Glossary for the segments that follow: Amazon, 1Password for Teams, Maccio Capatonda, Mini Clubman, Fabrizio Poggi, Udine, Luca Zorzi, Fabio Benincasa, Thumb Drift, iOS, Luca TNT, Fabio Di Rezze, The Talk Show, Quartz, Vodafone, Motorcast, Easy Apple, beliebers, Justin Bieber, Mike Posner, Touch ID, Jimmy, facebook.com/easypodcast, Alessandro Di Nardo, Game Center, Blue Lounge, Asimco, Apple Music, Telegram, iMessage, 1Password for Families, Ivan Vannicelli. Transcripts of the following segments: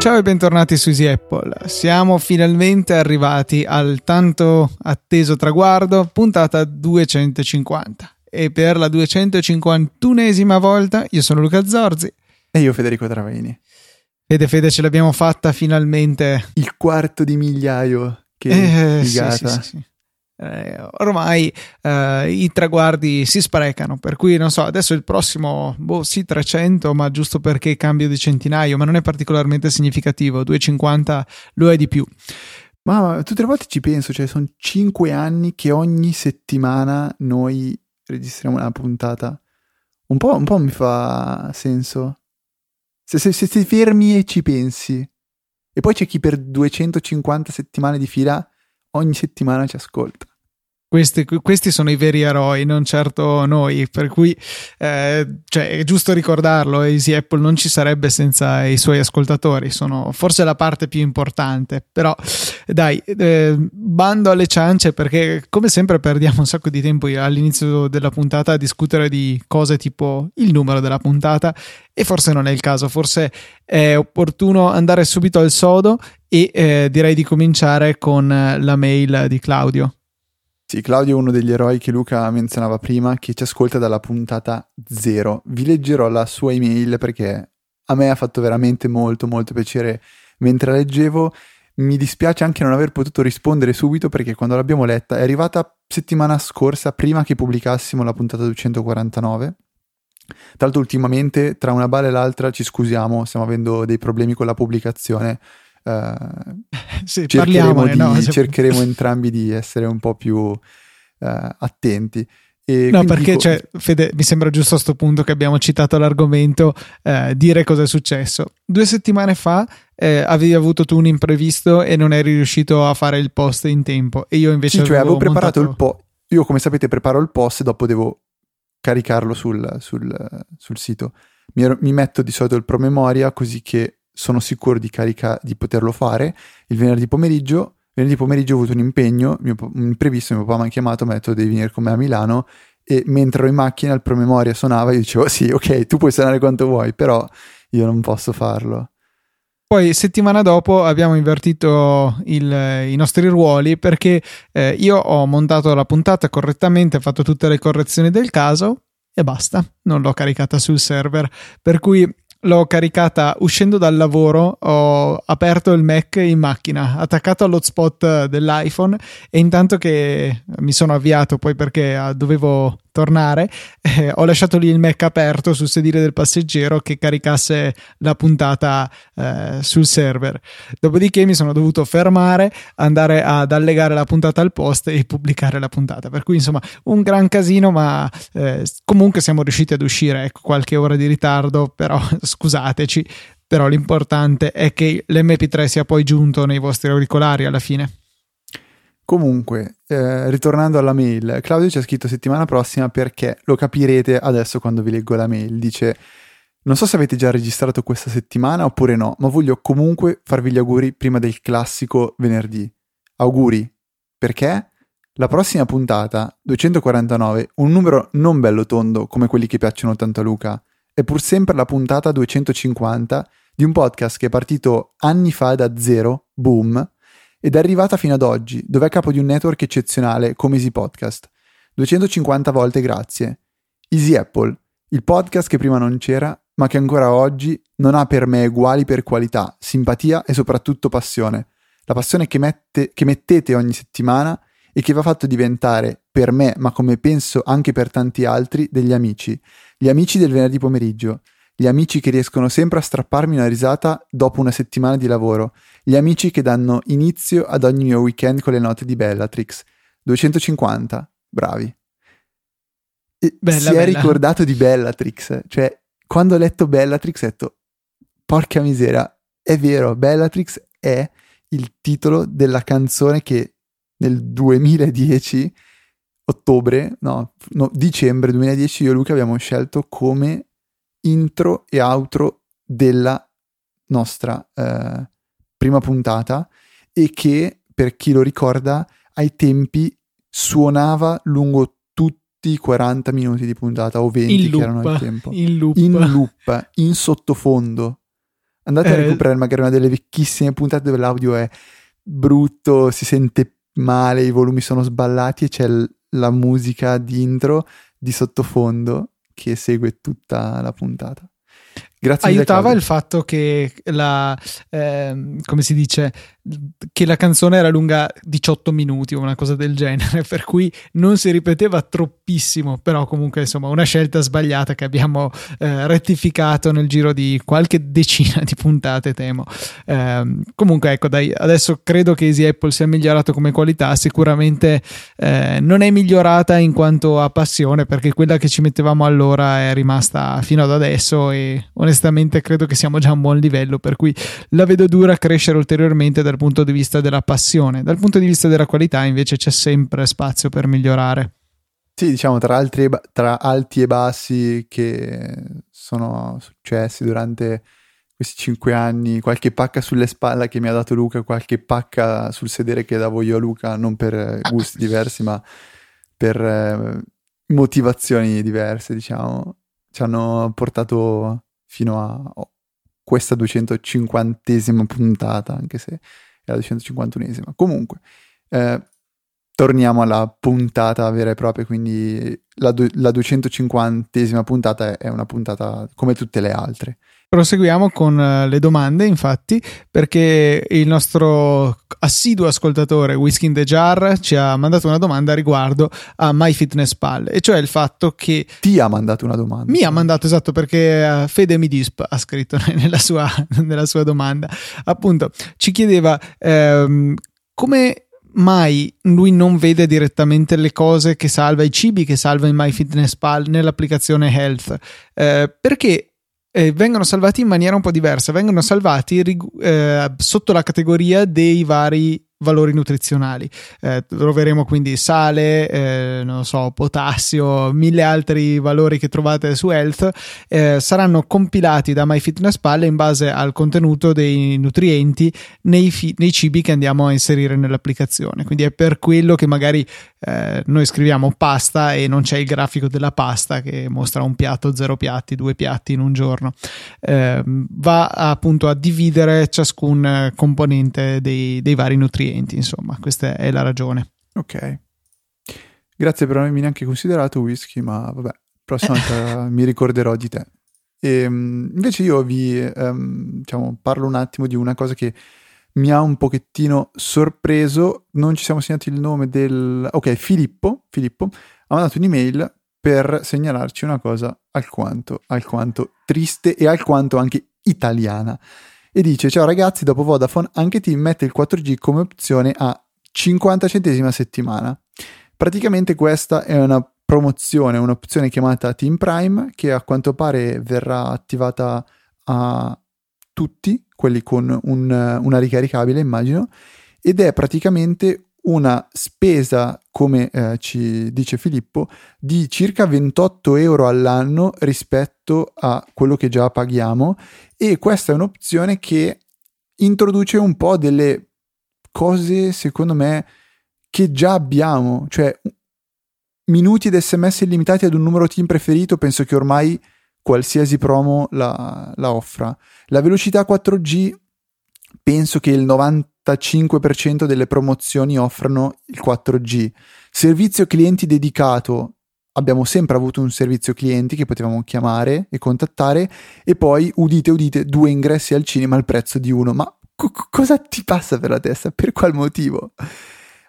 Ciao e bentornati su Easy Apple. Siamo finalmente arrivati al tanto atteso traguardo, puntata 250. E per la 251esima volta io sono Luca Zorzi. E io Federico Travaini. Fede, ce l'abbiamo fatta finalmente. Il quarto di migliaio che figata. Sì. Ormai i traguardi si sparecano, per cui non so, adesso il prossimo 300, ma giusto perché cambio di centinaio, ma non è particolarmente significativo. 250 lo è di più. Ma tutte le volte ci penso, cioè sono 5 anni che ogni settimana noi registriamo una puntata. Un po' mi fa senso se ti fermi e ci pensi. E poi c'è chi per 250 settimane di fila ogni settimana ci ascolta. Questi sono i veri eroi, non certo noi, per cui è giusto ricordarlo. Easy Apple non ci sarebbe senza i suoi ascoltatori, sono forse la parte più importante, però dai, bando alle ciance, perché come sempre perdiamo un sacco di tempo all'inizio della puntata a discutere di cose tipo il numero della puntata, e forse non è il caso, forse è opportuno andare subito al sodo e direi di cominciare con la mail di Claudio. Sì, Claudio è uno degli eroi che Luca menzionava prima, che ci ascolta dalla puntata 0. Vi leggerò la sua email perché a me ha fatto veramente molto molto piacere mentre la leggevo. Mi dispiace anche non aver potuto rispondere subito, perché quando l'abbiamo letta è arrivata settimana scorsa, prima che pubblicassimo la puntata 249. Tra l'altro ultimamente tra una balla e l'altra ci scusiamo, stiamo avendo dei problemi con la pubblicazione. Sì, cercheremo entrambi di essere un po' più attenti. E no, perché Fede, mi sembra giusto a sto punto che abbiamo citato l'argomento, dire cosa è successo. 2 settimane fa avevi avuto tu un imprevisto e non eri riuscito a fare il post in tempo, e io invece avevo preparato il post. Io, come sapete, preparo il post e dopo devo caricarlo sul sito. Mi metto di solito il promemoria, così che sono sicuro di poterlo fare il venerdì pomeriggio. Ho avuto un impegno, un imprevisto, mio papà mi ha chiamato, mi ha detto devi venire con me a Milano, e mentre ero in macchina il promemoria suonava, io dicevo sì, ok, tu puoi suonare quanto vuoi, però io non posso farlo. Poi settimana dopo abbiamo invertito i nostri ruoli, perché io ho montato la puntata correttamente, ho fatto tutte le correzioni del caso e basta, non l'ho caricata sul server, per cui l'ho caricata uscendo dal lavoro, ho aperto il Mac in macchina, attaccato all'hotspot dell'iPhone, e intanto che mi sono avviato poi perché dovevo tornare, ho lasciato lì il Mac aperto sul sedile del passeggero che caricasse la puntata sul server. Dopodiché mi sono dovuto fermare, andare ad allegare la puntata al post e pubblicare la puntata, per cui insomma un gran casino, ma comunque siamo riusciti ad uscire, ecco, qualche ora di ritardo, però scusateci, però l'importante è che l'MP3 sia poi giunto nei vostri auricolari alla fine. Comunque, ritornando alla mail, Claudio ci ha scritto settimana prossima, perché lo capirete adesso quando vi leggo la mail. Dice: non so se avete già registrato questa settimana oppure no, ma voglio comunque farvi gli auguri prima del classico venerdì. Auguri, perché la prossima puntata, 249, un numero non bello tondo come quelli che piacciono tanto a Luca, è pur sempre la puntata 250 di un podcast che è partito anni fa da zero, boom, ed è arrivata fino ad oggi, dove è capo di un network eccezionale come Easy Podcast. 250 volte grazie. Easy Apple, il podcast che prima non c'era, ma che ancora oggi non ha per me uguali per qualità, simpatia e soprattutto passione. La passione che mettete ogni settimana e che vi ha fatto diventare, per me, ma come penso anche per tanti altri, degli amici. Gli amici del venerdì pomeriggio. Gli amici che riescono sempre a strapparmi una risata dopo una settimana di lavoro, gli amici che danno inizio ad ogni mio weekend con le note di Bellatrix. 250, bravi. E si è ricordato di Bellatrix, cioè quando ho letto Bellatrix ho detto porca miseria, è vero, Bellatrix è il titolo della canzone che nel 2010, dicembre 2010, io e Luca abbiamo scelto come intro e outro della nostra prima puntata, e che, per chi lo ricorda, ai tempi suonava lungo tutti i 40 minuti di puntata o 20 in loop, che erano al tempo. In loop, in sottofondo. Andate a recuperare magari una delle vecchissime puntate dove l'audio è brutto, si sente male, i volumi sono sballati e c'è la musica di intro di sottofondo che segue tutta la puntata. Grazie. Aiutava il fatto che la come si dice, che la canzone era lunga 18 minuti o una cosa del genere, per cui non si ripeteva troppissimo, però comunque insomma una scelta sbagliata che abbiamo rettificato nel giro di qualche decina di puntate, temo. Comunque ecco, dai, adesso credo che Easy Apple sia migliorato come qualità, sicuramente non è migliorata in quanto a passione, perché quella che ci mettevamo allora è rimasta fino ad adesso e onestamente credo che siamo già a un buon livello, per cui la vedo dura crescere ulteriormente dal punto di vista della passione. Dal punto di vista della qualità invece c'è sempre spazio per migliorare. Sì, diciamo tra alti e bassi che sono successi durante questi 5 anni, qualche pacca sulle spalle che mi ha dato Luca, qualche pacca sul sedere che davo io a Luca, non per gusti diversi ma per motivazioni diverse, diciamo, ci hanno portato fino a questa 250esima puntata, anche se è la 251esima. Comunque, torniamo alla puntata vera e propria, quindi la 250esima puntata è una puntata come tutte le altre. Proseguiamo con le domande, infatti, perché il nostro assiduo ascoltatore Whisky in the Jar ci ha mandato una domanda riguardo a MyFitnessPal, e cioè il fatto che... Ti ha mandato una domanda. Mi ha mandato, esatto, perché Fede Midisp ha scritto nella sua domanda. Appunto, ci chiedeva come mai lui non vede direttamente le cose che salva, i cibi che salva in MyFitnessPal nell'applicazione Health, perché... vengono salvati in maniera un po' diversa, vengono salvati sotto la categoria dei vari valori nutrizionali. Troveremo quindi sale, non so, potassio, 1000 altri valori che trovate su Health, saranno compilati da MyFitnessPal in base al contenuto dei nutrienti nei cibi che andiamo a inserire nell'applicazione. Quindi è per quello che magari noi scriviamo pasta e non c'è il grafico della pasta che mostra un piatto, 0 piatti, 2 piatti in un giorno. Va appunto a dividere ciascun componente dei vari nutrienti. Insomma, questa è la ragione. Ok, grazie per avermi neanche considerato, Whisky, ma vabbè, prossima volta mi ricorderò di te. E invece io vi diciamo, parlo un attimo di una cosa che mi ha un pochettino sorpreso. Non ci siamo segnati il nome del... Ok, Filippo ha mandato un'email per segnalarci una cosa alquanto triste e alquanto anche italiana. E dice: ciao ragazzi, dopo Vodafone anche TIM mette il 4G come opzione a 50 centesimi a settimana. Praticamente questa è una promozione, un'opzione chiamata TIM Prime, che a quanto pare verrà attivata a tutti quelli con una ricaricabile, immagino, ed è praticamente una spesa, come ci dice Filippo, di circa 28 euro all'anno rispetto a quello che già paghiamo, e questa è un'opzione che introduce un po' delle cose, secondo me, che già abbiamo, cioè minuti ed SMS illimitati ad un numero TIM preferito. Penso che ormai qualsiasi promo la offra. La velocità 4G, penso che il 95% delle promozioni offrano il 4G. Servizio clienti dedicato: abbiamo sempre avuto un servizio clienti che potevamo chiamare e contattare, e poi udite 2 ingressi al cinema al prezzo di 1. Ma cosa ti passa per la testa? Per qual motivo?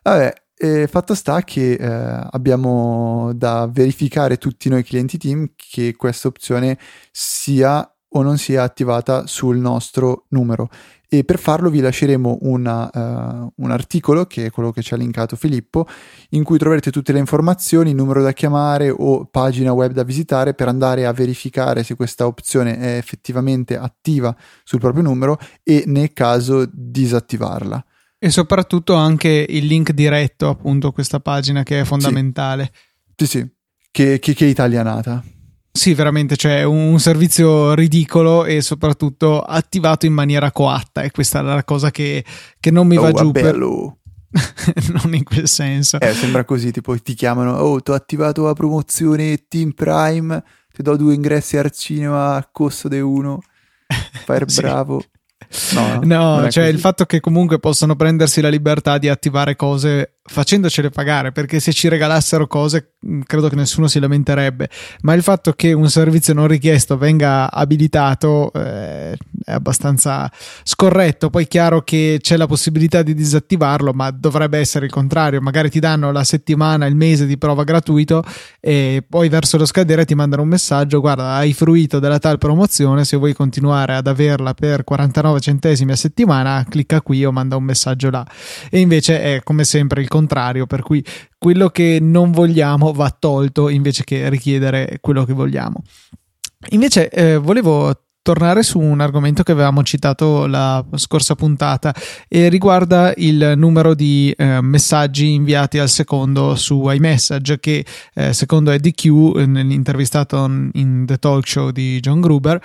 Vabbè, fatto sta che abbiamo da verificare tutti noi clienti TIM che questa opzione sia o non sia attivata sul nostro numero, e per farlo vi lasceremo un articolo, che è quello che ci ha linkato Filippo, in cui troverete tutte le informazioni, il numero da chiamare o pagina web da visitare per andare a verificare se questa opzione è effettivamente attiva sul proprio numero e nel caso disattivarla. E soprattutto anche il link diretto appunto a questa pagina, che è fondamentale. Sì. Che è italianata. Sì, veramente c'è un servizio ridicolo e soprattutto attivato in maniera coatta, e questa è la cosa che non mi va giù. Bello. Non in quel senso. Sembra così, tipo ti chiamano: oh, t'ho attivato la promozione TIM Prime, ti do 2 ingressi al cinema a costo di uno. Fai sì. Bravo. No, cioè così. Il fatto che comunque possono prendersi la libertà di attivare cose facendocele pagare, perché se ci regalassero cose credo che nessuno si lamenterebbe, ma il fatto che un servizio non richiesto venga abilitato è abbastanza scorretto. Poi è chiaro che c'è la possibilità di disattivarlo, ma dovrebbe essere il contrario: magari ti danno la settimana, il mese di prova gratuito e poi verso lo scadere ti mandano un messaggio: guarda, hai fruito della tal promozione, se vuoi continuare ad averla per 49 centesimi a settimana clicca qui o manda un messaggio là. E invece è come sempre il contrario, per cui quello che non vogliamo va tolto invece che richiedere quello che vogliamo. Invece volevo tornare su un argomento che avevamo citato la scorsa puntata e riguarda il numero di messaggi inviati al secondo su iMessage, che secondo Eddie Cue, nell'intervistato in The Talk Show di John Gruber,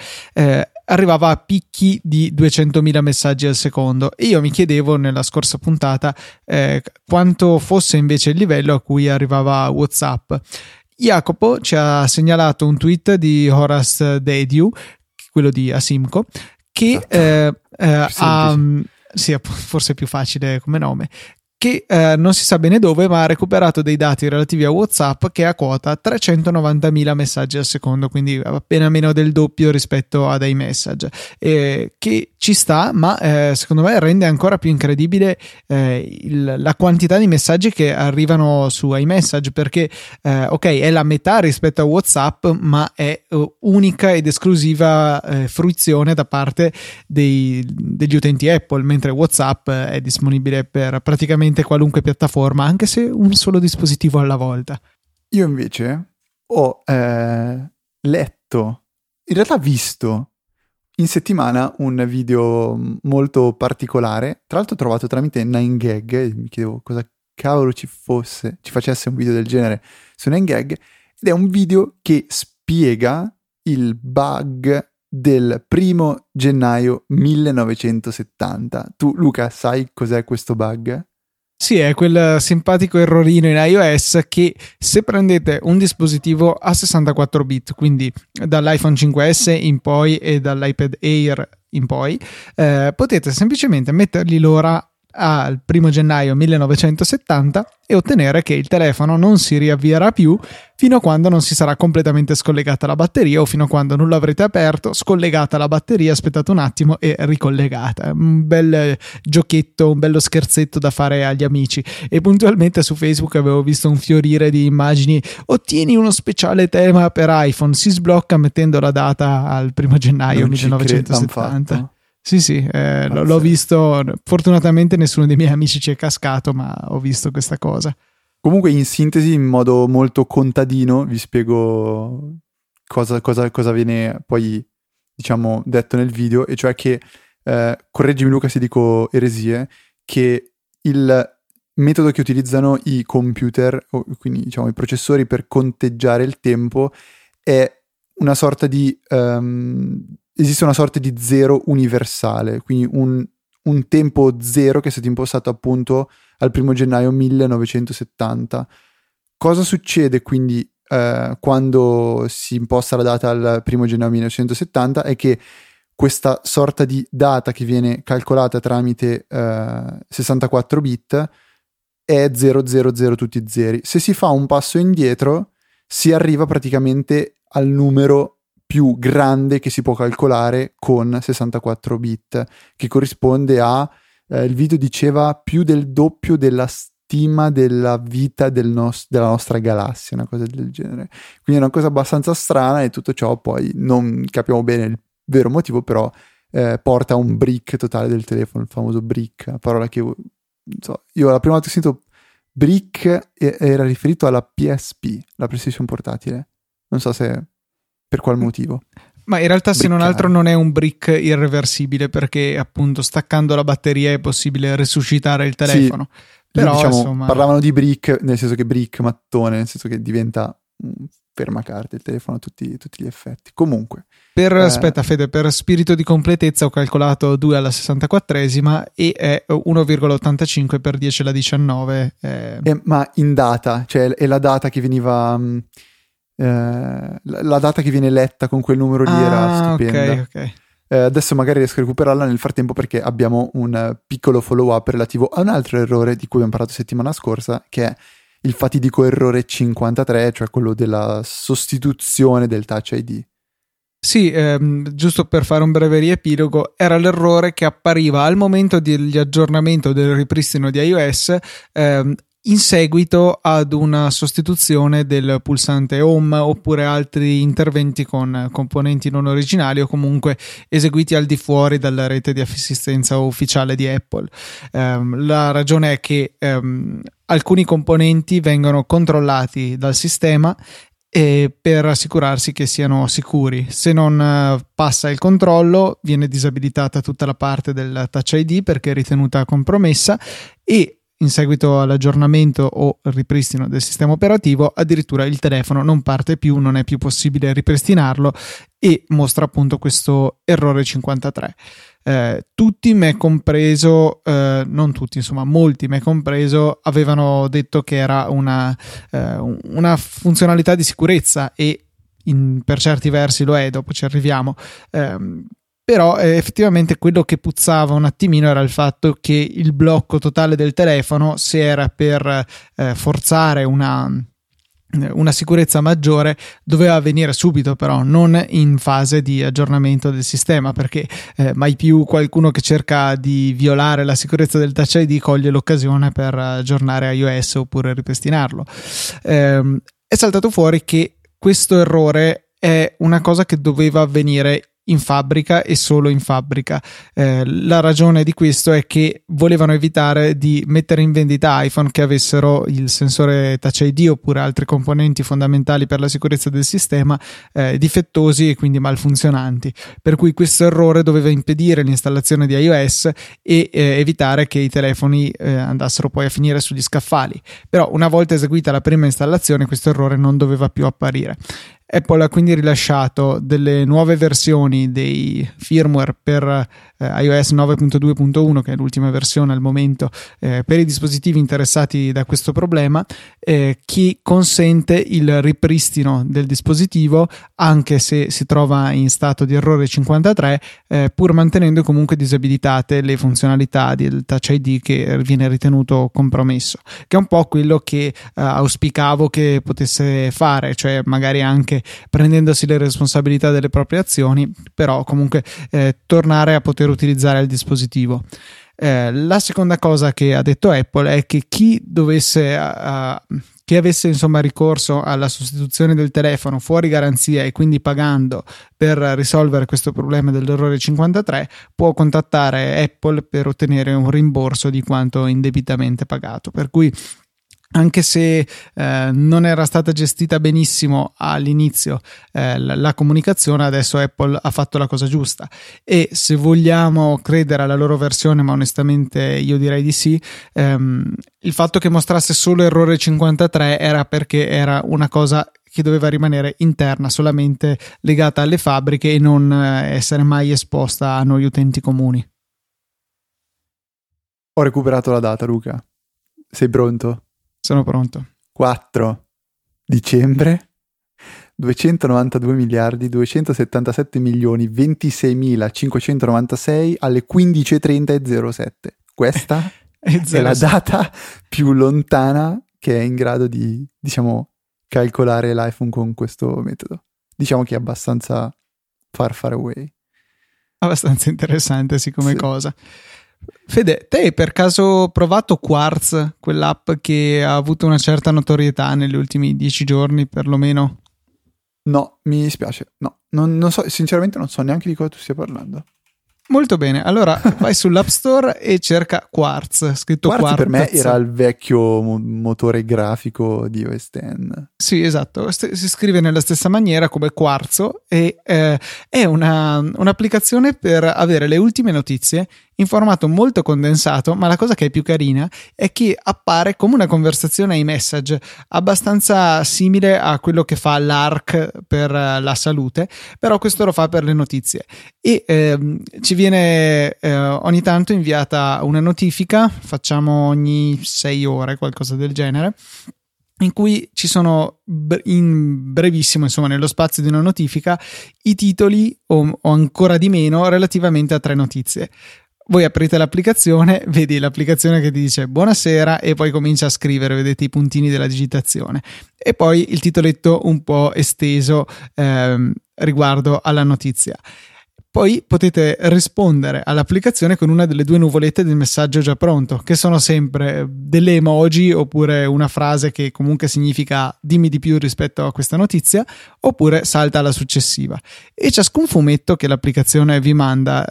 arrivava a picchi di 200.000 messaggi al secondo, e io mi chiedevo nella scorsa puntata quanto fosse invece il livello a cui arrivava WhatsApp. Jacopo ci ha segnalato un tweet di Horace Dediu, quello di Asimco, che sia forse più facile come nome, che non si sa bene dove, ma ha recuperato dei dati relativi a WhatsApp, che ha quota 390.000 messaggi al secondo, quindi appena meno del doppio rispetto ad iMessage, che ci sta, ma secondo me rende ancora più incredibile la quantità di messaggi che arrivano su iMessage, perché ok, è la metà rispetto a WhatsApp, ma è unica ed esclusiva fruizione da parte degli utenti Apple, mentre WhatsApp è disponibile per praticamente qualunque piattaforma, anche se un solo dispositivo alla volta. Io invece ho letto, in realtà visto in settimana, un video molto particolare, tra l'altro trovato tramite NineGag, e mi chiedevo cosa cavolo ci facesse un video del genere su NineGag, ed è un video che spiega il bug del 1 gennaio 1970. Tu, Luca, sai cos'è questo bug? Sì, è quel simpatico errorino in iOS che, se prendete un dispositivo a 64 bit, quindi dall'iPhone 5S in poi e dall'iPad Air in poi, potete semplicemente mettergli l'ora al 1 gennaio 1970 e ottenere che il telefono non si riavvierà più fino a quando non si sarà completamente scollegata la batteria, o fino a quando non l'avrete aperto, scollegata la batteria, aspettate un attimo e ricollegata. Un bel giochetto, un bello scherzetto da fare agli amici. E puntualmente su Facebook avevo visto un fiorire di immagini: ottieni uno speciale tema per iPhone, si sblocca mettendo la data al 1 gennaio 1970. Sì, l'ho visto. Fortunatamente nessuno dei miei amici ci è cascato, ma ho visto questa cosa. Comunque, in sintesi, in modo molto contadino, vi spiego cosa viene poi, diciamo, detto nel video, e cioè che, correggimi Luca se dico eresie, che il metodo che utilizzano i computer, quindi diciamo i processori, per conteggiare il tempo è una sorta di... esiste una sorta di zero universale, quindi un tempo zero che è stato impostato appunto al 1 gennaio 1970. Cosa succede quindi quando si imposta la data al 1 gennaio 1970? È che questa sorta di data che viene calcolata tramite 64 bit è 000 tutti zeri. Se si fa un passo indietro si arriva praticamente al numero più grande che si può calcolare con 64 bit, che corrisponde a, il video diceva, più del doppio della stima della vita della nostra galassia, una cosa del genere. Quindi è una cosa abbastanza strana, e tutto ciò poi non capiamo bene il vero motivo, però porta a un brick totale del telefono, il famoso brick, una parola che, non so, io la prima volta che ho sentito brick era riferito alla PSP, la PlayStation portatile, non so se... per qual motivo? Ma in realtà, se non altro, non è un brick irreversibile, perché appunto staccando la batteria è possibile resuscitare il telefono. Sì, però diciamo, insomma... parlavano di brick, nel senso che brick, mattone, nel senso che diventa fermacarte il telefono a tutti gli effetti. Comunque, aspetta Fede, per spirito di completezza ho calcolato 2 alla 64esima e è 1,85 per 10 alla 19. Ma in data, cioè è la data che veniva la data che viene letta con quel numero lì era stupenda. Ok. Adesso magari riesco a recuperarla nel frattempo, perché abbiamo un piccolo follow up relativo a un altro errore di cui abbiamo parlato settimana scorsa, che è il fatidico errore 53, cioè quello della sostituzione del Touch ID. Sì, giusto per fare un breve riepilogo, era l'errore che appariva al momento degli aggiornamento del ripristino di iOS in seguito ad una sostituzione del pulsante home oppure altri interventi con componenti non originali o comunque eseguiti al di fuori dalla rete di assistenza ufficiale di Apple. La ragione è che alcuni componenti vengono controllati dal sistema per assicurarsi che siano sicuri. Se non passa il controllo, viene disabilitata tutta la parte del Touch ID perché è ritenuta compromessa, e in seguito all'aggiornamento o ripristino del sistema operativo addirittura il telefono non parte più, non è più possibile ripristinarlo e mostra appunto questo errore 53. Tutti, me compreso, non tutti insomma, molti me compreso, avevano detto che era una funzionalità di sicurezza, e per certi versi lo è, dopo ci arriviamo. Però effettivamente quello che puzzava un attimino era il fatto che il blocco totale del telefono, se era per forzare una sicurezza maggiore, doveva avvenire subito, però non in fase di aggiornamento del sistema, perché mai più qualcuno che cerca di violare la sicurezza del Touch ID coglie l'occasione per aggiornare iOS oppure ripristinarlo. È saltato fuori che questo errore è una cosa che doveva avvenire in fabbrica e solo in fabbrica. La ragione di questo è che volevano evitare di mettere in vendita iPhone che avessero il sensore Touch ID oppure altri componenti fondamentali per la sicurezza del sistema difettosi e quindi malfunzionanti, per cui questo errore doveva impedire l'installazione di iOS e evitare che i telefoni andassero poi a finire sugli scaffali. Però una volta eseguita la prima installazione questo errore non doveva più apparire. Apple ha quindi rilasciato delle nuove versioni dei firmware per iOS 9.2.1, che è l'ultima versione al momento, per i dispositivi interessati da questo problema, che consente il ripristino del dispositivo anche se si trova in stato di errore 53, pur mantenendo comunque disabilitate le funzionalità del Touch ID che viene ritenuto compromesso, che è un po' quello che auspicavo che potesse fare, cioè magari anche prendendosi le responsabilità delle proprie azioni, però comunque tornare a poter utilizzare il dispositivo. La seconda cosa che ha detto Apple è che chi avesse insomma ricorso alla sostituzione del telefono fuori garanzia e quindi pagando per risolvere questo problema dell'errore 53 può contattare Apple per ottenere un rimborso di quanto indebitamente pagato, per cui anche se non era stata gestita benissimo all'inizio la comunicazione, adesso Apple ha fatto la cosa giusta. E se vogliamo credere alla loro versione, ma onestamente io direi di sì, il fatto che mostrasse solo errore 53 era perché era una cosa che doveva rimanere interna, solamente legata alle fabbriche e non essere mai esposta a noi utenti comuni. Ho recuperato la data, Luca. Sei pronto? Sono pronto. 4 dicembre 292.277.026.596 alle 15:30:07. Questa è la data più lontana che è in grado di, diciamo, calcolare l'iPhone con questo metodo. Diciamo che è abbastanza far away. Abbastanza interessante, sì, come cosa. Fede, te hai per caso provato Quartz, quell'app che ha avuto una certa notorietà negli ultimi 10 giorni perlomeno? No, mi spiace, no, non so, sinceramente non so neanche di cosa tu stia parlando. Molto bene, allora vai sull'App Store e cerca Quartz, scritto Quartz. Per me era il vecchio motore grafico di OS X. Sì, esatto, si scrive nella stessa maniera come Quarzo e è un'applicazione per avere le ultime notizie in formato molto condensato, ma la cosa che è più carina è che appare come una conversazione iMessage, abbastanza simile a quello che fa l'ARC per la salute, però questo lo fa per le notizie, e ci viene ogni tanto inviata una notifica, facciamo ogni 6 ore, qualcosa del genere, in cui ci sono in brevissimo, insomma nello spazio di una notifica, i titoli o ancora di meno relativamente a 3 notizie. Voi aprite l'applicazione, vedi l'applicazione che ti dice buonasera e poi comincia a scrivere, vedete i puntini della digitazione e poi il titoletto un po' esteso riguardo alla notizia. Poi potete rispondere all'applicazione con una delle 2 nuvolette del messaggio già pronto, che sono sempre delle emoji oppure una frase che comunque significa dimmi di più rispetto a questa notizia, oppure salta alla successiva. E ciascun fumetto che l'applicazione vi manda,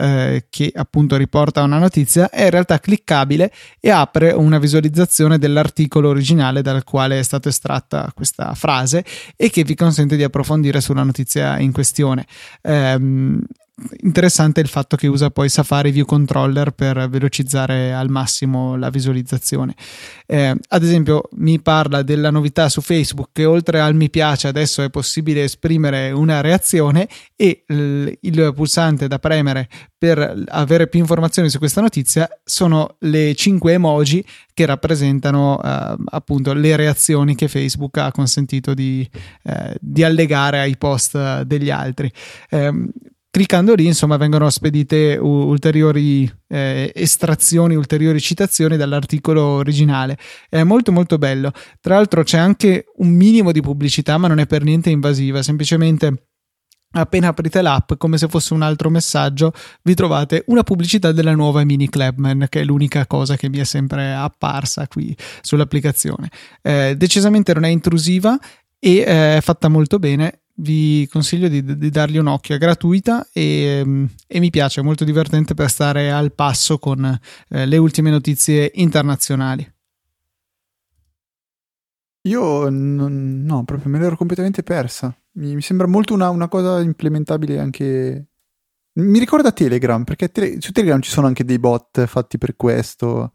che appunto riporta una notizia, è in realtà cliccabile e apre una visualizzazione dell'articolo originale dal quale è stata estratta questa frase e che vi consente di approfondire sulla notizia in questione. Interessante il fatto che usa poi Safari View Controller per velocizzare al massimo la visualizzazione. Ad esempio mi parla della novità su Facebook che oltre al mi piace adesso è possibile esprimere una reazione, e il pulsante da premere per avere più informazioni su questa notizia sono le 5 emoji che rappresentano appunto le reazioni che Facebook ha consentito di allegare ai post degli altri. Cliccando lì, insomma, vengono spedite ulteriori estrazioni, ulteriori citazioni dall'articolo originale. È molto molto bello. Tra l'altro c'è anche un minimo di pubblicità, ma non è per niente invasiva, semplicemente appena aprite l'app, come se fosse un altro messaggio, vi trovate una pubblicità della nuova Mini Clubman, che è l'unica cosa che mi è sempre apparsa qui sull'applicazione. Decisamente non è intrusiva e è fatta molto bene. Vi consiglio di dargli un'occhio, è gratuita e mi piace, è molto divertente per stare al passo con le ultime notizie internazionali. Io no, proprio me l'ero completamente persa. Mi sembra molto una cosa implementabile anche... Mi ricorda Telegram, perché su Telegram ci sono anche dei bot fatti per questo...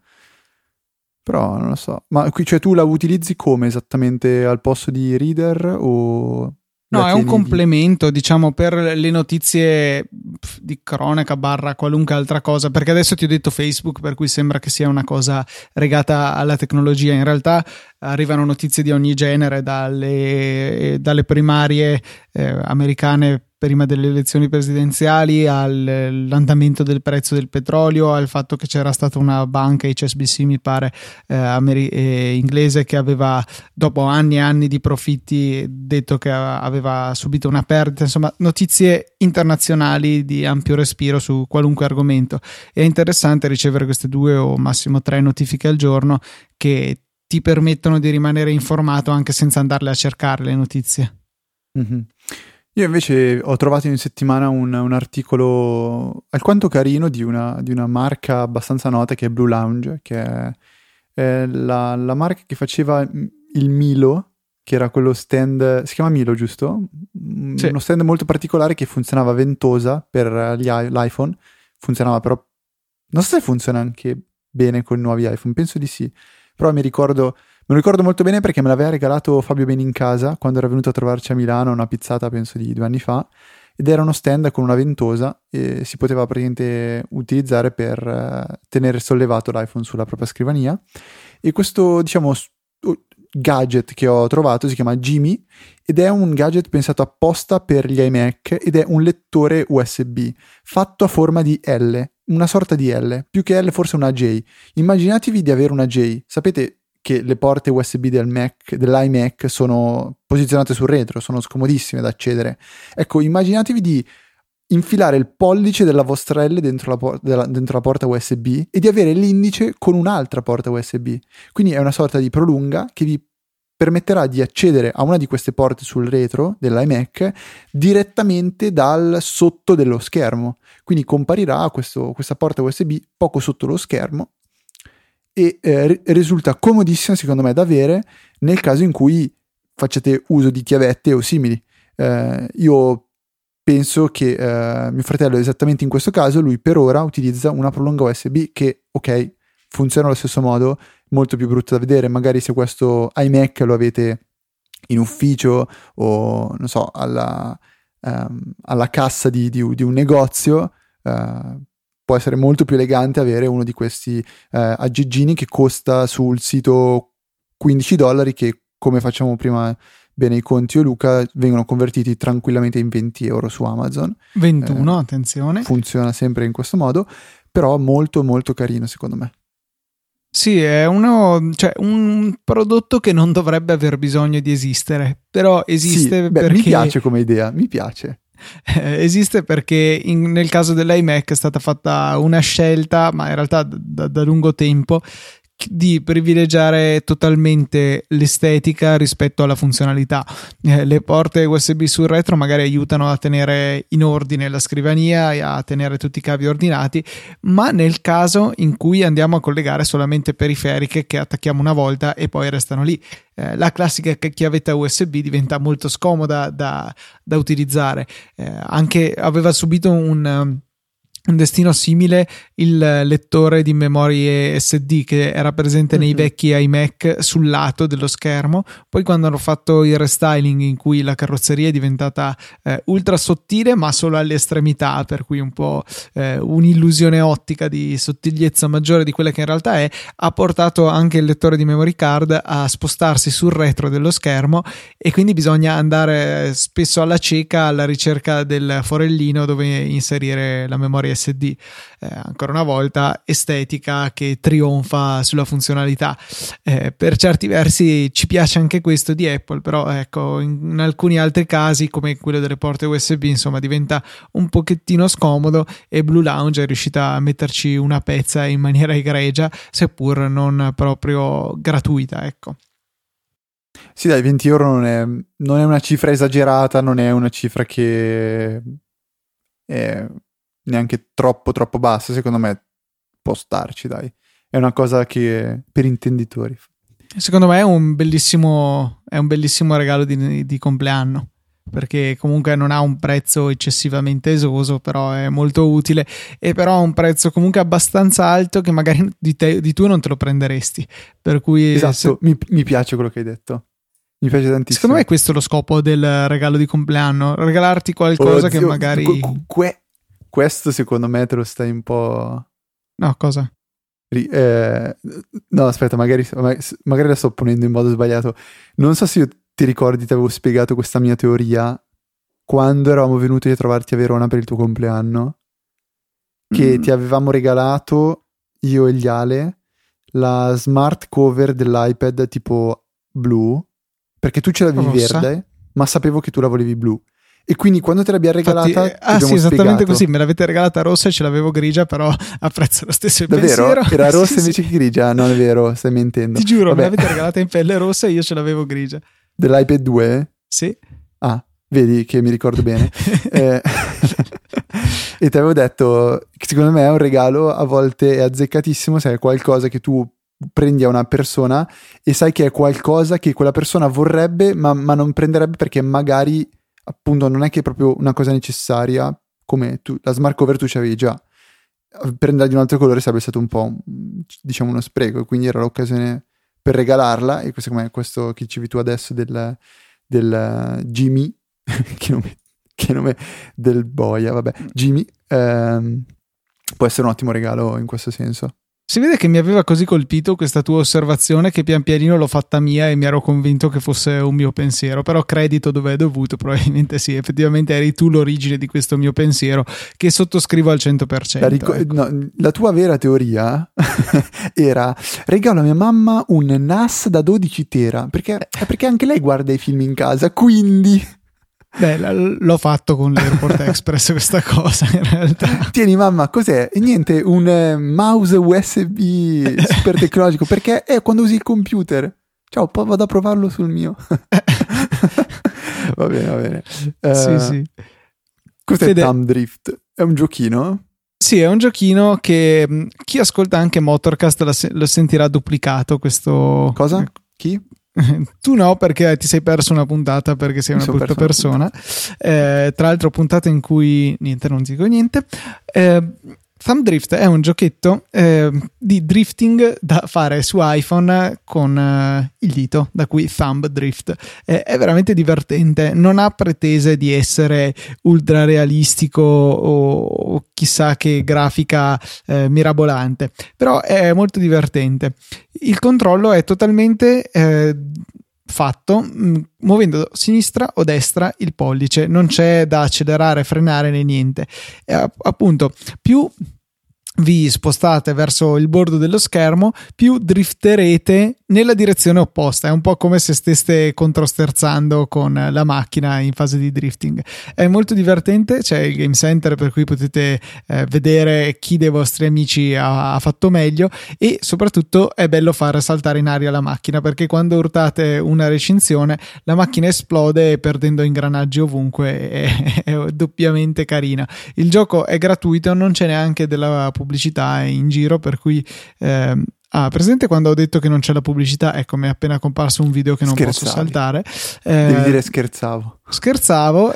Però non lo so. Ma qui, cioè, tu la utilizzi come esattamente? Al posto di Reader o... No, è un complemento, diciamo, per le notizie di cronaca / qualunque altra cosa, perché adesso ti ho detto Facebook, per cui sembra che sia una cosa legata alla tecnologia. In realtà arrivano notizie di ogni genere, dalle primarie americane prima delle elezioni presidenziali, all'andamento del prezzo del petrolio, al fatto che c'era stata una banca, HSBC mi pare, inglese, che aveva dopo anni e anni di profitti detto che aveva subito una perdita. Insomma, notizie internazionali di ampio respiro su qualunque argomento. È interessante ricevere queste 2 o massimo 3 notifiche al giorno che ti permettono di rimanere informato anche senza andarle a cercare le notizie. Mm-hmm. Io invece ho trovato in settimana un articolo alquanto carino di una marca abbastanza nota che è Blue Lounge, che è la marca che faceva il Milo, che era quello stand, si chiama Milo giusto? Sì. Uno stand molto particolare che funzionava a ventosa per l'iPhone, funzionava però, non so se funziona anche bene con i nuovi iPhone, penso di sì, però me lo ricordo molto bene perché me l'aveva regalato Fabio Benincasa quando era venuto a trovarci a Milano, una pizzata penso di 2 anni fa, ed era uno stand con una ventosa e si poteva praticamente utilizzare per tenere sollevato l'iPhone sulla propria scrivania. E questo, diciamo, gadget che ho trovato si chiama Jimmy ed è un gadget pensato apposta per gli iMac ed è un lettore USB fatto a forma di L, una sorta di L, più che L forse una J. Immaginatevi di avere una J, sapete che le porte USB dell'iMac sono posizionate sul retro, sono scomodissime da accedere. Ecco, immaginatevi di infilare il pollice della vostra L dentro la porta USB e di avere l'indice con un'altra porta USB. Quindi è una sorta di prolunga che vi permetterà di accedere a una di queste porte sul retro dell'iMac direttamente dal sotto dello schermo. Quindi comparirà questa porta USB poco sotto lo schermo e risulta comodissima secondo me da avere nel caso in cui facciate uso di chiavette o simili. Io penso che mio fratello, esattamente in questo caso, lui per ora utilizza una prolonga USB che, ok, funziona allo stesso modo, molto più brutta da vedere. Magari se questo iMac lo avete in ufficio o non so alla cassa di un negozio, può essere molto più elegante avere uno di questi aggeggini che costa sul sito $15, che, come facciamo prima bene i conti o Luca, vengono convertiti tranquillamente in €20 su Amazon. 21, attenzione. Funziona sempre in questo modo, però molto molto carino secondo me. Sì, è un prodotto che non dovrebbe aver bisogno di esistere, però esiste, sì, perché... Mi piace come idea, mi piace. Esiste perché nel caso dell'iMac è stata fatta una scelta, ma in realtà da lungo tempo, di privilegiare totalmente l'estetica rispetto alla funzionalità. Le porte USB sul retro magari aiutano a tenere in ordine la scrivania e a tenere tutti i cavi ordinati, ma nel caso in cui andiamo a collegare solamente periferiche che attacchiamo una volta e poi restano lì, la classica chiavetta USB diventa molto scomoda da utilizzare. Anche aveva subito un destino simile il lettore di memorie SD che era presente nei vecchi iMac sul lato dello schermo. Poi quando hanno fatto il restyling in cui la carrozzeria è diventata ultra sottile ma solo alle estremità, per cui un po' un'illusione ottica di sottigliezza maggiore di quella che in realtà è, ha portato anche il lettore di memory card a spostarsi sul retro dello schermo, e quindi bisogna andare spesso alla cieca alla ricerca del forellino dove inserire la memoria SD. Ancora una volta estetica che trionfa sulla funzionalità. Per certi versi ci piace anche questo di Apple, però ecco, in alcuni altri casi come quello delle porte USB insomma diventa un pochettino scomodo, e Blue Lounge è riuscita a metterci una pezza in maniera egregia, seppur non proprio gratuita, ecco. Sì, dai, €20 non è una cifra esagerata, non è una cifra che è neanche troppo bassa, secondo me può starci, dai, è una cosa che per intenditori. Secondo me è un bellissimo regalo di compleanno, perché comunque non ha un prezzo eccessivamente esoso, però è molto utile, e però ha un prezzo comunque abbastanza alto che magari tu non te lo prenderesti, per cui esatto, mi piace quello che hai detto. Mi piace tantissimo. Secondo me questo è lo scopo del regalo di compleanno, regalarti qualcosa che magari questo secondo me te lo stai un po'... No, cosa? No, aspetta, magari la sto ponendo in modo sbagliato. Non so se io ti ricordi, ti avevo spiegato questa mia teoria quando eravamo venuti a trovarti a Verona per il tuo compleanno, che ti avevamo regalato, io e gli Ale, la smart cover dell'iPad tipo blu, perché tu ce l'avevi verde, ma sapevo che tu la volevi blu. E quindi quando te l'abbiamo regalata... Infatti, sì, esattamente così, me l'avete regalata rossa e ce l'avevo grigia, però apprezzo lo stesso il pensiero. Davvero? Era rossa invece che grigia? Non è vero, stai mentendo. Ti giuro, me l'avete regalata in pelle rossa e io ce l'avevo grigia. Dell'iPad 2? Sì. Ah, vedi che mi ricordo bene. E ti avevo detto che secondo me è un regalo, a volte è azzeccatissimo se è qualcosa che tu prendi a una persona e sai che è qualcosa che quella persona vorrebbe ma non prenderebbe, perché magari... appunto non è che è proprio una cosa necessaria, come tu la smart cover tu ce l'avevi già, prenderla di un altro colore sarebbe stato un po', diciamo, uno spreco, quindi era l'occasione per regalarla. E questo che dicevi tu adesso del Jimmy che nome del boia, vabbè, Jimmy, può essere un ottimo regalo in questo senso. Si vede che mi aveva così colpito questa tua osservazione che pian pianino l'ho fatta mia e mi ero convinto che fosse un mio pensiero, però credito dove è dovuto, probabilmente sì, effettivamente eri tu l'origine di questo mio pensiero, che sottoscrivo al 100%. Ecco. No, la tua vera teoria era: regalo a mia mamma un NAS da 12 tera, perché anche lei guarda i film in casa, quindi... Beh, l'ho fatto con l'Airport Express questa cosa in realtà. Tieni mamma, cos'è? Niente, un mouse USB super tecnologico, perché quando usi il computer. Ciao, poi vado a provarlo sul mio. Va bene. Sì. Cos'è Thumb Drift? È un giochino? Sì, è un giochino che chi ascolta anche Motorcast lo sentirà duplicato questo... Cosa? Chi? Tu no, perché ti sei perso una puntata, perché sei una brutta persona. Tra l'altro puntata in cui niente, non dico niente. Thumb Drift è un giochetto di drifting da fare su iPhone con il dito, da qui Thumb Drift. È veramente divertente, non ha pretese di essere ultra realistico o chissà che grafica mirabolante, però è molto divertente. Il controllo è totalmente fatto muovendo sinistra o destra il pollice, non c'è da accelerare, frenare né niente. Appunto, più vi spostate verso il bordo dello schermo, più drifterete nella direzione opposta. È un po' come se steste controsterzando con la macchina in fase di drifting. È molto divertente, c'è il game center per cui potete vedere chi dei vostri amici ha fatto meglio, e soprattutto è bello far saltare in aria la macchina, perché quando urtate una recinzione la macchina esplode perdendo ingranaggi ovunque, è doppiamente carina. Il gioco è gratuito, non c'è neanche della pubblicità in giro, per cui presente quando ho detto che non c'è la pubblicità, ecco, mi è appena comparso un video che non posso saltare. Devi dire scherzavo,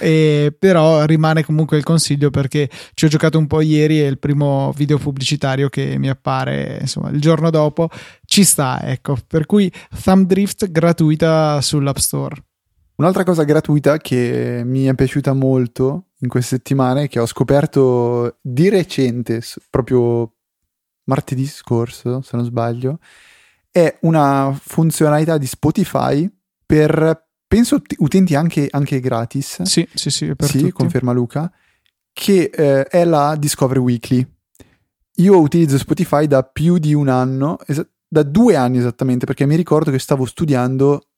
però rimane comunque il consiglio, perché ci ho giocato un po' ieri e il primo video pubblicitario che mi appare, insomma, il giorno dopo ci sta, ecco, per cui Thumb Drift gratuita sull'App Store. Un'altra cosa gratuita che mi è piaciuta molto in queste settimane, che ho scoperto di recente, proprio martedì scorso se non sbaglio, è una funzionalità di Spotify per, penso, utenti anche gratis. Sì, per tutti. Conferma Luca, che è la Discover Weekly. Io utilizzo Spotify da più di un anno, da 2 anni esattamente, perché mi ricordo che stavo studiando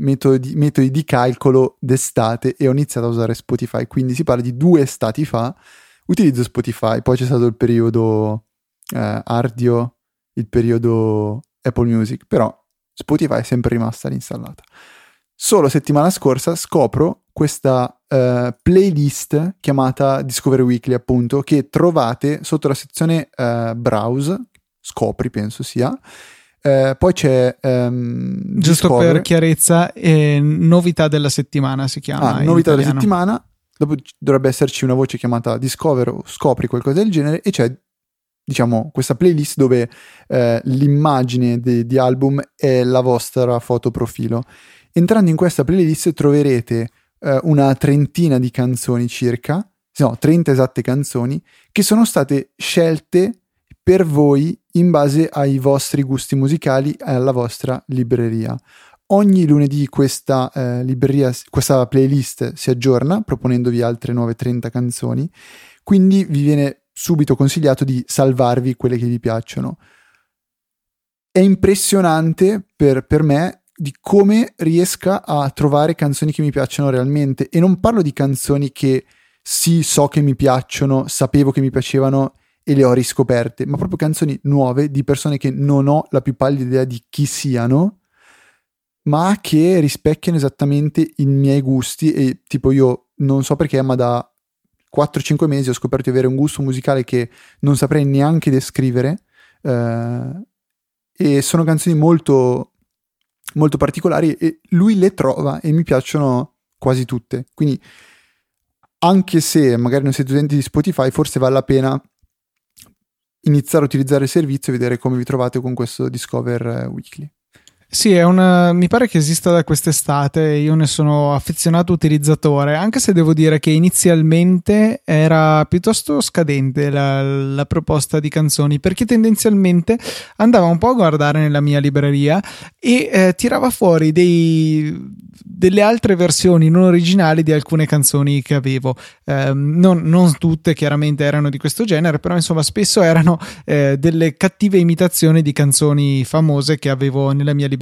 metodi di calcolo d'estate e ho iniziato a usare Spotify, quindi si parla di 2 estati fa utilizzo Spotify. Poi c'è stato il periodo Ardio, il periodo Apple Music, però Spotify è sempre rimasta installata. Solo settimana scorsa scopro questa playlist chiamata Discover Weekly, appunto, che trovate sotto la sezione browse, scopri penso sia. Poi c'è giusto Discover. Per chiarezza, novità della settimana si chiama, novità della settimana. Dopo dovrebbe esserci una voce chiamata Discover o Scopri, qualcosa del genere, e c'è, diciamo, questa playlist dove l'immagine di album è la vostra foto profilo. Entrando in questa playlist troverete una trentina di canzoni circa, no, 30 esatte canzoni che sono state scelte per voi in base ai vostri gusti musicali e alla vostra libreria. Ogni lunedì questa libreria, questa playlist si aggiorna proponendovi altre nuove 30 canzoni, quindi vi viene subito consigliato di salvarvi quelle che vi piacciono. È impressionante per me di come riesca a trovare canzoni che mi piacciono realmente, e non parlo di canzoni che sì, so che mi piacciono, sapevo che mi piacevano e le ho riscoperte, ma proprio canzoni nuove di persone che non ho la più pallida idea di chi siano, ma che rispecchiano esattamente i miei gusti. E tipo, io non so perché, ma da 4-5 mesi ho scoperto di avere un gusto musicale che non saprei neanche descrivere, e sono canzoni molto molto particolari, e lui le trova e mi piacciono quasi tutte. Quindi, anche se magari non siete utenti di Spotify, forse vale la pena iniziare a utilizzare il servizio e vedere come vi trovate con questo Discover Weekly. Sì, mi pare che esista da quest'estate, io ne sono affezionato utilizzatore, anche se devo dire che inizialmente era piuttosto scadente la proposta di canzoni, perché tendenzialmente andava un po' a guardare nella mia libreria e tirava fuori delle altre versioni non originali di alcune canzoni che avevo, non tutte chiaramente erano di questo genere, però insomma spesso erano delle cattive imitazioni di canzoni famose che avevo nella mia libreria.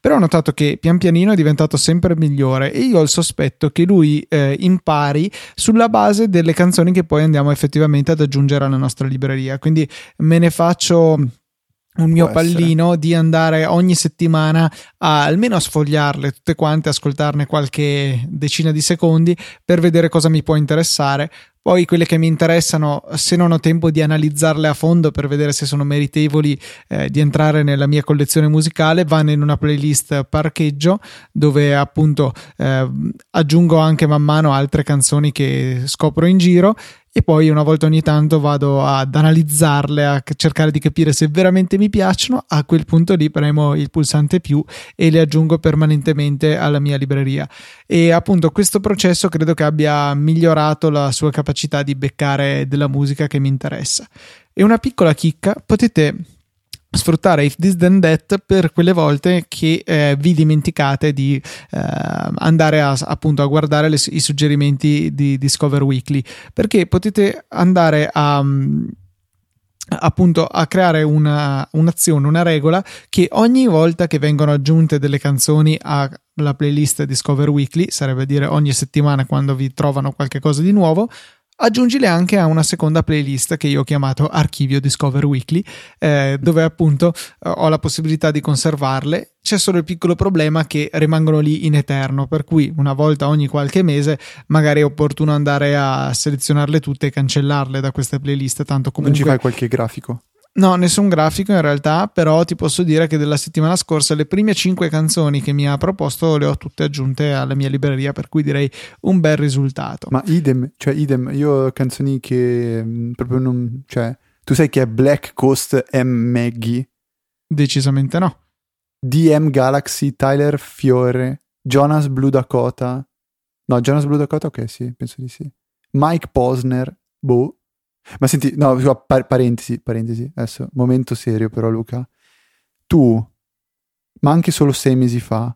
Però ho notato che pian pianino è diventato sempre migliore, e io ho il sospetto che lui impari sulla base delle canzoni che poi andiamo effettivamente ad aggiungere alla nostra libreria. Quindi me ne faccio un mio pallino di andare ogni settimana almeno a sfogliarle tutte quante, ascoltarne qualche decina di secondi per vedere cosa mi può interessare. Poi quelle che mi interessano, se non ho tempo di analizzarle a fondo per vedere se sono meritevoli di entrare nella mia collezione musicale, vanno in una playlist parcheggio dove appunto aggiungo anche man mano altre canzoni che scopro in giro, e poi una volta ogni tanto vado ad analizzarle, a cercare di capire se veramente mi piacciono. A quel punto lì premo il pulsante più e le aggiungo permanentemente alla mia libreria, e appunto questo processo credo che abbia migliorato la sua capacità di beccare della musica che mi interessa. E una piccola chicca: potete sfruttare If This Then That per quelle volte che vi dimenticate di andare appunto a guardare i suggerimenti di Discover Weekly, perché potete andare a creare un'azione, una regola che ogni volta che vengono aggiunte delle canzoni alla playlist Discover Weekly, sarebbe a dire ogni settimana quando vi trovano qualche cosa di nuovo, aggiungile anche a una seconda playlist che io ho chiamato Archivio Discover Weekly, dove appunto ho la possibilità di conservarle. C'è solo il piccolo problema che rimangono lì in eterno, per cui una volta ogni qualche mese magari è opportuno andare a selezionarle tutte e cancellarle da queste playlist, tanto comunque... Non ci fai qualche grafico? No, nessun grafico in realtà, però ti posso dire che della settimana scorsa le prime 5 canzoni che mi ha proposto le ho tutte aggiunte alla mia libreria, per cui direi un bel risultato. Ma idem, io ho canzoni che proprio non... cioè, tu sai che è Black Coast M. Maggie? Decisamente no. DM Galaxy, Tyler Fiore, Jonas Blue Dakota... No, Jonas Blue Dakota, ok, sì, penso di sì. Mike Posner, boh. Ma senti, no, parentesi, adesso, momento serio però, Luca. Tu, ma anche solo 6 mesi fa,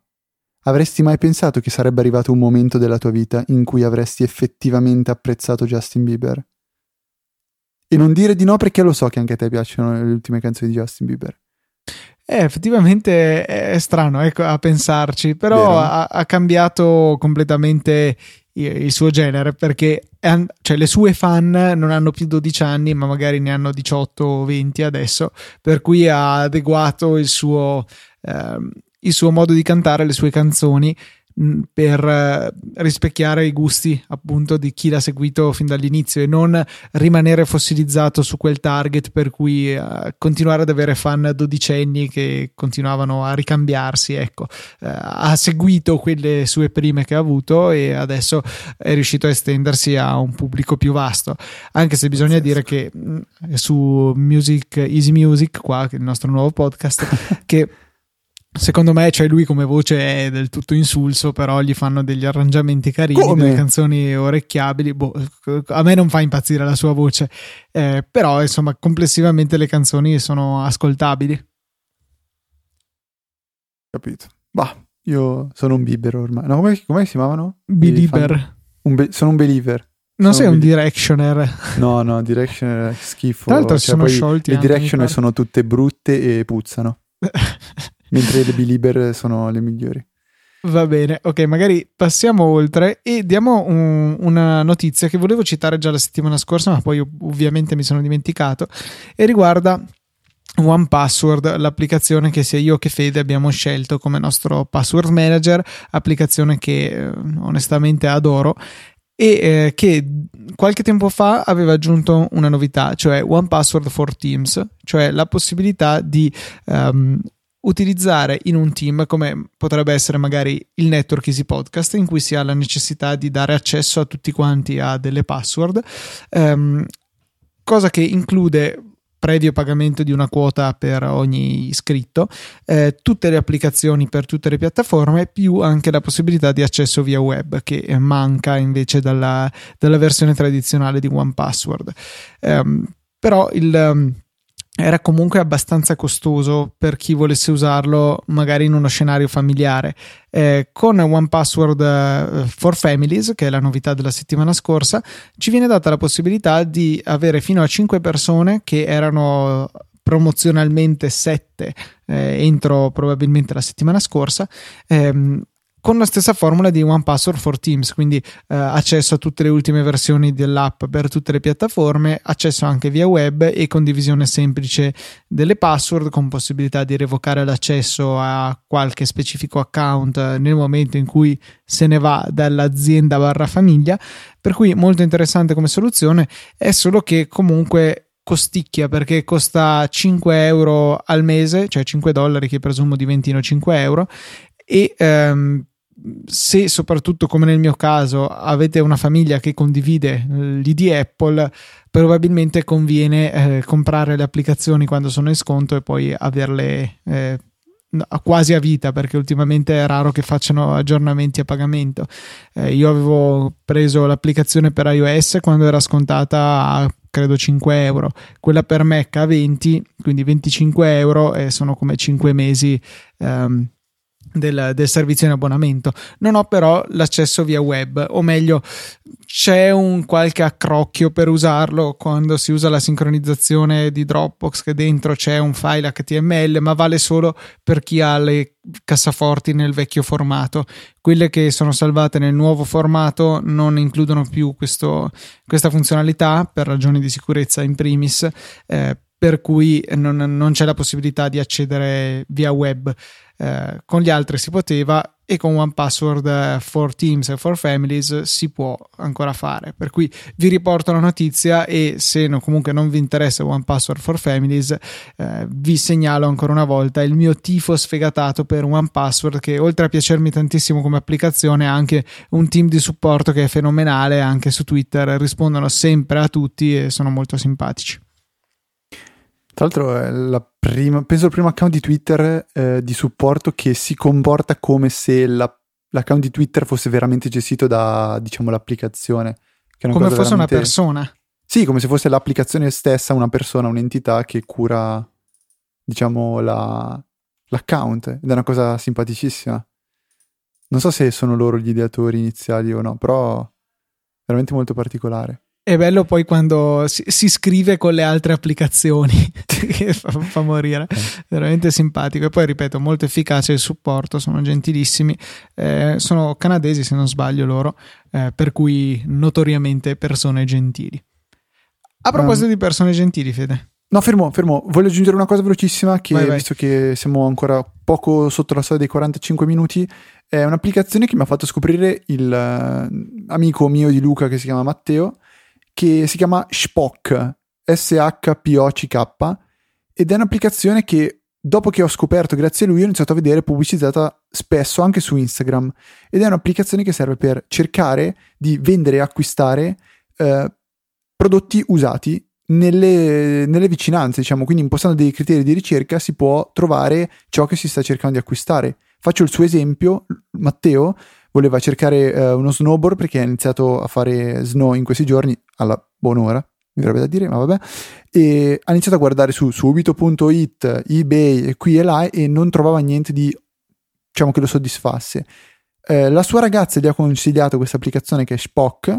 avresti mai pensato che sarebbe arrivato un momento della tua vita in cui avresti effettivamente apprezzato Justin Bieber? E non dire di no, perché lo so che anche a te piacciono le ultime canzoni di Justin Bieber. Effettivamente è strano, ecco, a pensarci, però ha cambiato completamente il suo genere, perché cioè le sue fan non hanno più 12 anni ma magari ne hanno 18 o 20 adesso, per cui ha adeguato il suo modo di cantare le sue canzoni per rispecchiare i gusti appunto di chi l'ha seguito fin dall'inizio, e non rimanere fossilizzato su quel target, per cui continuare ad avere fan dodicenni che continuavano a ricambiarsi. Ecco, ha seguito quelle sue prime che ha avuto e adesso è riuscito a estendersi a un pubblico più vasto, anche se bisogna dire che su Easy Music, qua il nostro nuovo podcast, che secondo me, cioè, lui come voce è del tutto insulso, però gli fanno degli arrangiamenti carini, delle canzoni orecchiabili. Boh, a me non fa impazzire la sua voce, però insomma complessivamente le canzoni sono ascoltabili. Capito. Bah, io sono un Bieber ormai. No, come si chiamavano? Believer. Sono un believer. Non sei un directioner. No, directioner è schifo. Tra l'altro si sono sciolti. Le directioner sono tutte brutte e puzzano. Mentre le Belieber sono le migliori. Va bene, ok, magari passiamo oltre e diamo una notizia che volevo citare già la settimana scorsa, ma poi ovviamente mi sono dimenticato, e riguarda One Password, l'applicazione che sia io che Fede abbiamo scelto come nostro password manager, applicazione che onestamente adoro, e che qualche tempo fa aveva aggiunto una novità, cioè One Password for Teams, cioè la possibilità di utilizzare in un team, come potrebbe essere magari il network Easy Podcast, in cui si ha la necessità di dare accesso a tutti quanti a delle password, cosa che include, previo pagamento di una quota per ogni iscritto, tutte le applicazioni per tutte le piattaforme, più anche la possibilità di accesso via web, che manca invece dalla versione tradizionale di One Password. Però era comunque abbastanza costoso per chi volesse usarlo magari in uno scenario familiare. Con One Password for Families, che è la novità della settimana scorsa, ci viene data la possibilità di avere fino a 5 persone, che erano promozionalmente 7 entro probabilmente la settimana scorsa, con la stessa formula di OnePassword for Teams, quindi accesso a tutte le ultime versioni dell'app per tutte le piattaforme, accesso anche via web e condivisione semplice delle password con possibilità di revocare l'accesso a qualche specifico account nel momento in cui se ne va dall'azienda barra famiglia, per cui molto interessante come soluzione. È solo che comunque costicchia, perché costa 5 euro al mese, cioè $5 che presumo diventino 5 euro, e se soprattutto, come nel mio caso, avete una famiglia che condivide l'ID Apple, probabilmente conviene comprare le applicazioni quando sono in sconto e poi averle quasi a vita, perché ultimamente è raro che facciano aggiornamenti a pagamento. Io avevo preso l'applicazione per iOS quando era scontata a credo 5 euro, quella per Mac a 20, quindi 25 euro, e sono come 5 mesi del servizio in abbonamento. Non ho però l'accesso via web, o meglio c'è un qualche accrocchio per usarlo quando si usa la sincronizzazione di Dropbox, che dentro c'è un file HTML, ma vale solo per chi ha le cassaforti nel vecchio formato. Quelle che sono salvate nel nuovo formato non includono più questa funzionalità, per ragioni di sicurezza in primis, per cui non c'è la possibilità di accedere via web. Con gli altri si poteva, e con OnePassword for Teams e for Families si può ancora fare, per cui vi riporto la notizia, e se comunque non vi interessa OnePassword for Families, vi segnalo ancora una volta il mio tifo sfegatato per OnePassword, che oltre a piacermi tantissimo come applicazione ha anche un team di supporto che è fenomenale, anche su Twitter rispondono sempre a tutti e sono molto simpatici. Tra l'altro è il primo account di Twitter di supporto che si comporta come se l'account di Twitter fosse veramente gestito da, diciamo, l'applicazione. Che è una come fosse veramente una persona. Sì, come se fosse l'applicazione stessa, una persona, un'entità che cura, diciamo, l'account. Ed è una cosa simpaticissima. Non so se sono loro gli ideatori iniziali o no, però veramente molto particolare. È bello poi quando si scrive con le altre applicazioni, che fa morire, veramente simpatico. E poi ripeto, molto efficace il supporto, sono gentilissimi, sono canadesi se non sbaglio loro, per cui notoriamente persone gentili. A proposito di persone gentili, Fede. No, fermo, voglio aggiungere una cosa velocissima, che vai. Visto che siamo ancora poco sotto la soglia dei 45 minuti, è un'applicazione che mi ha fatto scoprire il amico mio di Luca che si chiama Matteo, che si chiama Shpock, S-H-P-O-C-K, ed è un'applicazione che, dopo che ho scoperto grazie a lui, ho iniziato a vedere pubblicizzata spesso anche su Instagram, ed è un'applicazione che serve per cercare di vendere e acquistare prodotti usati nelle vicinanze, diciamo, quindi impostando dei criteri di ricerca si può trovare ciò che si sta cercando di acquistare. Faccio il suo esempio, Matteo voleva cercare uno snowboard perché ha iniziato a fare snow in questi giorni, alla buon'ora, mi verrebbe da dire, ma vabbè, e ha iniziato a guardare su subito.it, eBay, qui e là, e non trovava niente di, diciamo, che lo soddisfasse. La sua ragazza gli ha consigliato questa applicazione che è Shpock,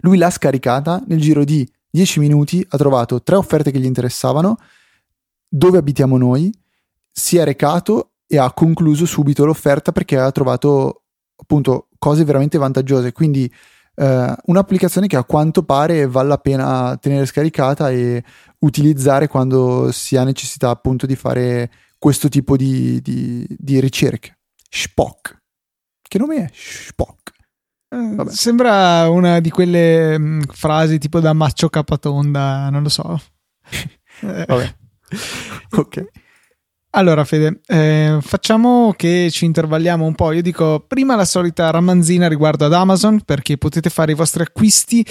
lui l'ha scaricata, nel giro di 10 minuti ha trovato 3 offerte che gli interessavano, dove abitiamo noi, si è recato e ha concluso subito l'offerta perché ha trovato appunto cose veramente vantaggiose, quindi un'applicazione che a quanto pare vale la pena tenere scaricata e utilizzare quando si ha necessità appunto di fare questo tipo di ricerche. Shpock. Che nome è? Shpock. Vabbè. Sembra una di quelle frasi tipo da Maccio Capatonda, non lo so. Vabbè. Ok. Allora Fede, facciamo che ci intervalliamo un po'. Io dico prima la solita ramanzina riguardo ad Amazon, perché potete fare i vostri acquisti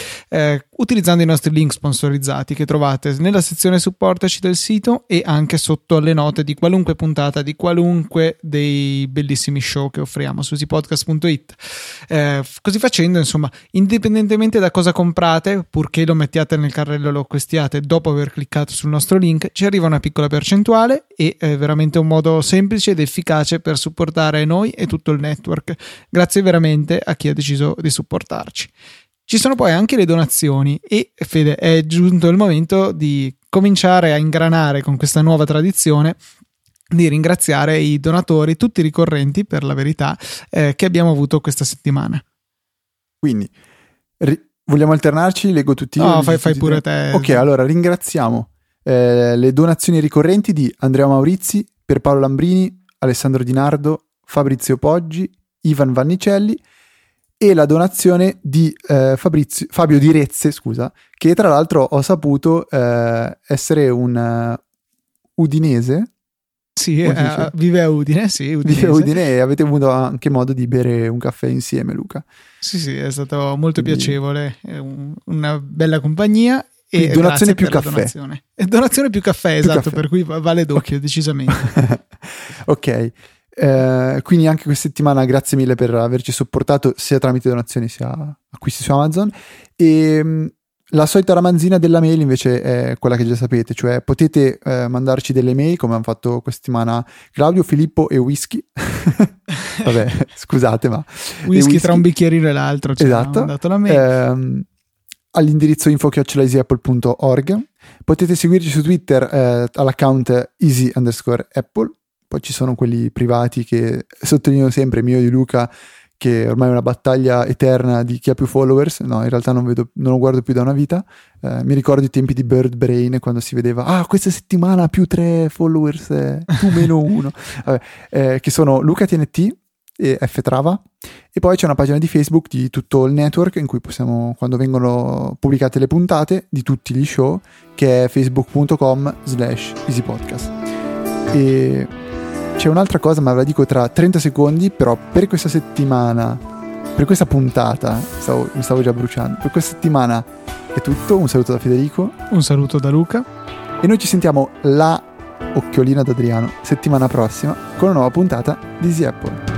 utilizzando i nostri link sponsorizzati che trovate nella sezione supportaci del sito e anche sotto alle note di qualunque puntata di qualunque dei bellissimi show che offriamo su easypodcast.it. Così facendo, insomma, indipendentemente da cosa comprate, purché lo mettiate nel carrello e lo acquistiate dopo aver cliccato sul nostro link, ci arriva una piccola percentuale e veramente un modo semplice ed efficace per supportare noi e tutto il network. Grazie veramente a chi ha deciso di supportarci. Ci sono poi anche le donazioni e, Fede, è giunto il momento di cominciare a ingranare con questa nuova tradizione di ringraziare i donatori, tutti ricorrenti per la verità, che abbiamo avuto questa settimana. Quindi vogliamo alternarci? Leggo tutti io? No, fai pure te. Ok, allora ringraziamo le donazioni ricorrenti di Andrea Maurizi, Pierpaolo Lambrini, Alessandro Di Nardo, Fabrizio Poggi, Ivan Vannicelli e la donazione di Fabio Di Rezze, scusa, che tra l'altro ho saputo essere un udinese. Sì, vive a Udine, sì, udinese. Vive a Udine e avete avuto anche modo di bere un caffè insieme, Luca. Sì, sì, è stato molto piacevole, una bella compagnia. E donazione più caffè. Donazione. E donazione più caffè, più esatto, caffè. Per cui vale d'occhio, okay. Decisamente. Ok, quindi anche questa settimana grazie mille per averci supportato sia tramite donazioni sia acquisti su Amazon. E la solita ramanzina della mail invece è quella che già sapete, cioè potete mandarci delle mail come hanno fatto questa settimana Claudio, Filippo e Whisky. Vabbè, scusate, ma Whisky tra un bicchierino e l'altro ci hanno mandato la mail all'indirizzo info@easyapple.org. Potete seguirci su Twitter all'account easy_apple. Poi ci sono quelli privati che sottolineo sempre, mio e di Luca, che ormai è una battaglia eterna di chi ha più followers. No, in realtà non lo guardo più da una vita. Mi ricordo i tempi di Bird Brain, quando si vedeva questa settimana più 3 followers, tu meno 1. Vabbè, che sono Luca TNT e F Trava. E poi c'è una pagina di Facebook di tutto il network in cui possiamo, quando vengono pubblicate le puntate di tutti gli show, che è facebook.com/easypodcast. E c'è un'altra cosa, ma ve la dico tra 30 secondi, però per questa settimana, per questa puntata, mi stavo già bruciando, per questa settimana è tutto. Un saluto da Federico. Un saluto da Luca. E noi ci sentiamo la occhiolina d'Adriano settimana prossima con una nuova puntata di Easy Apple.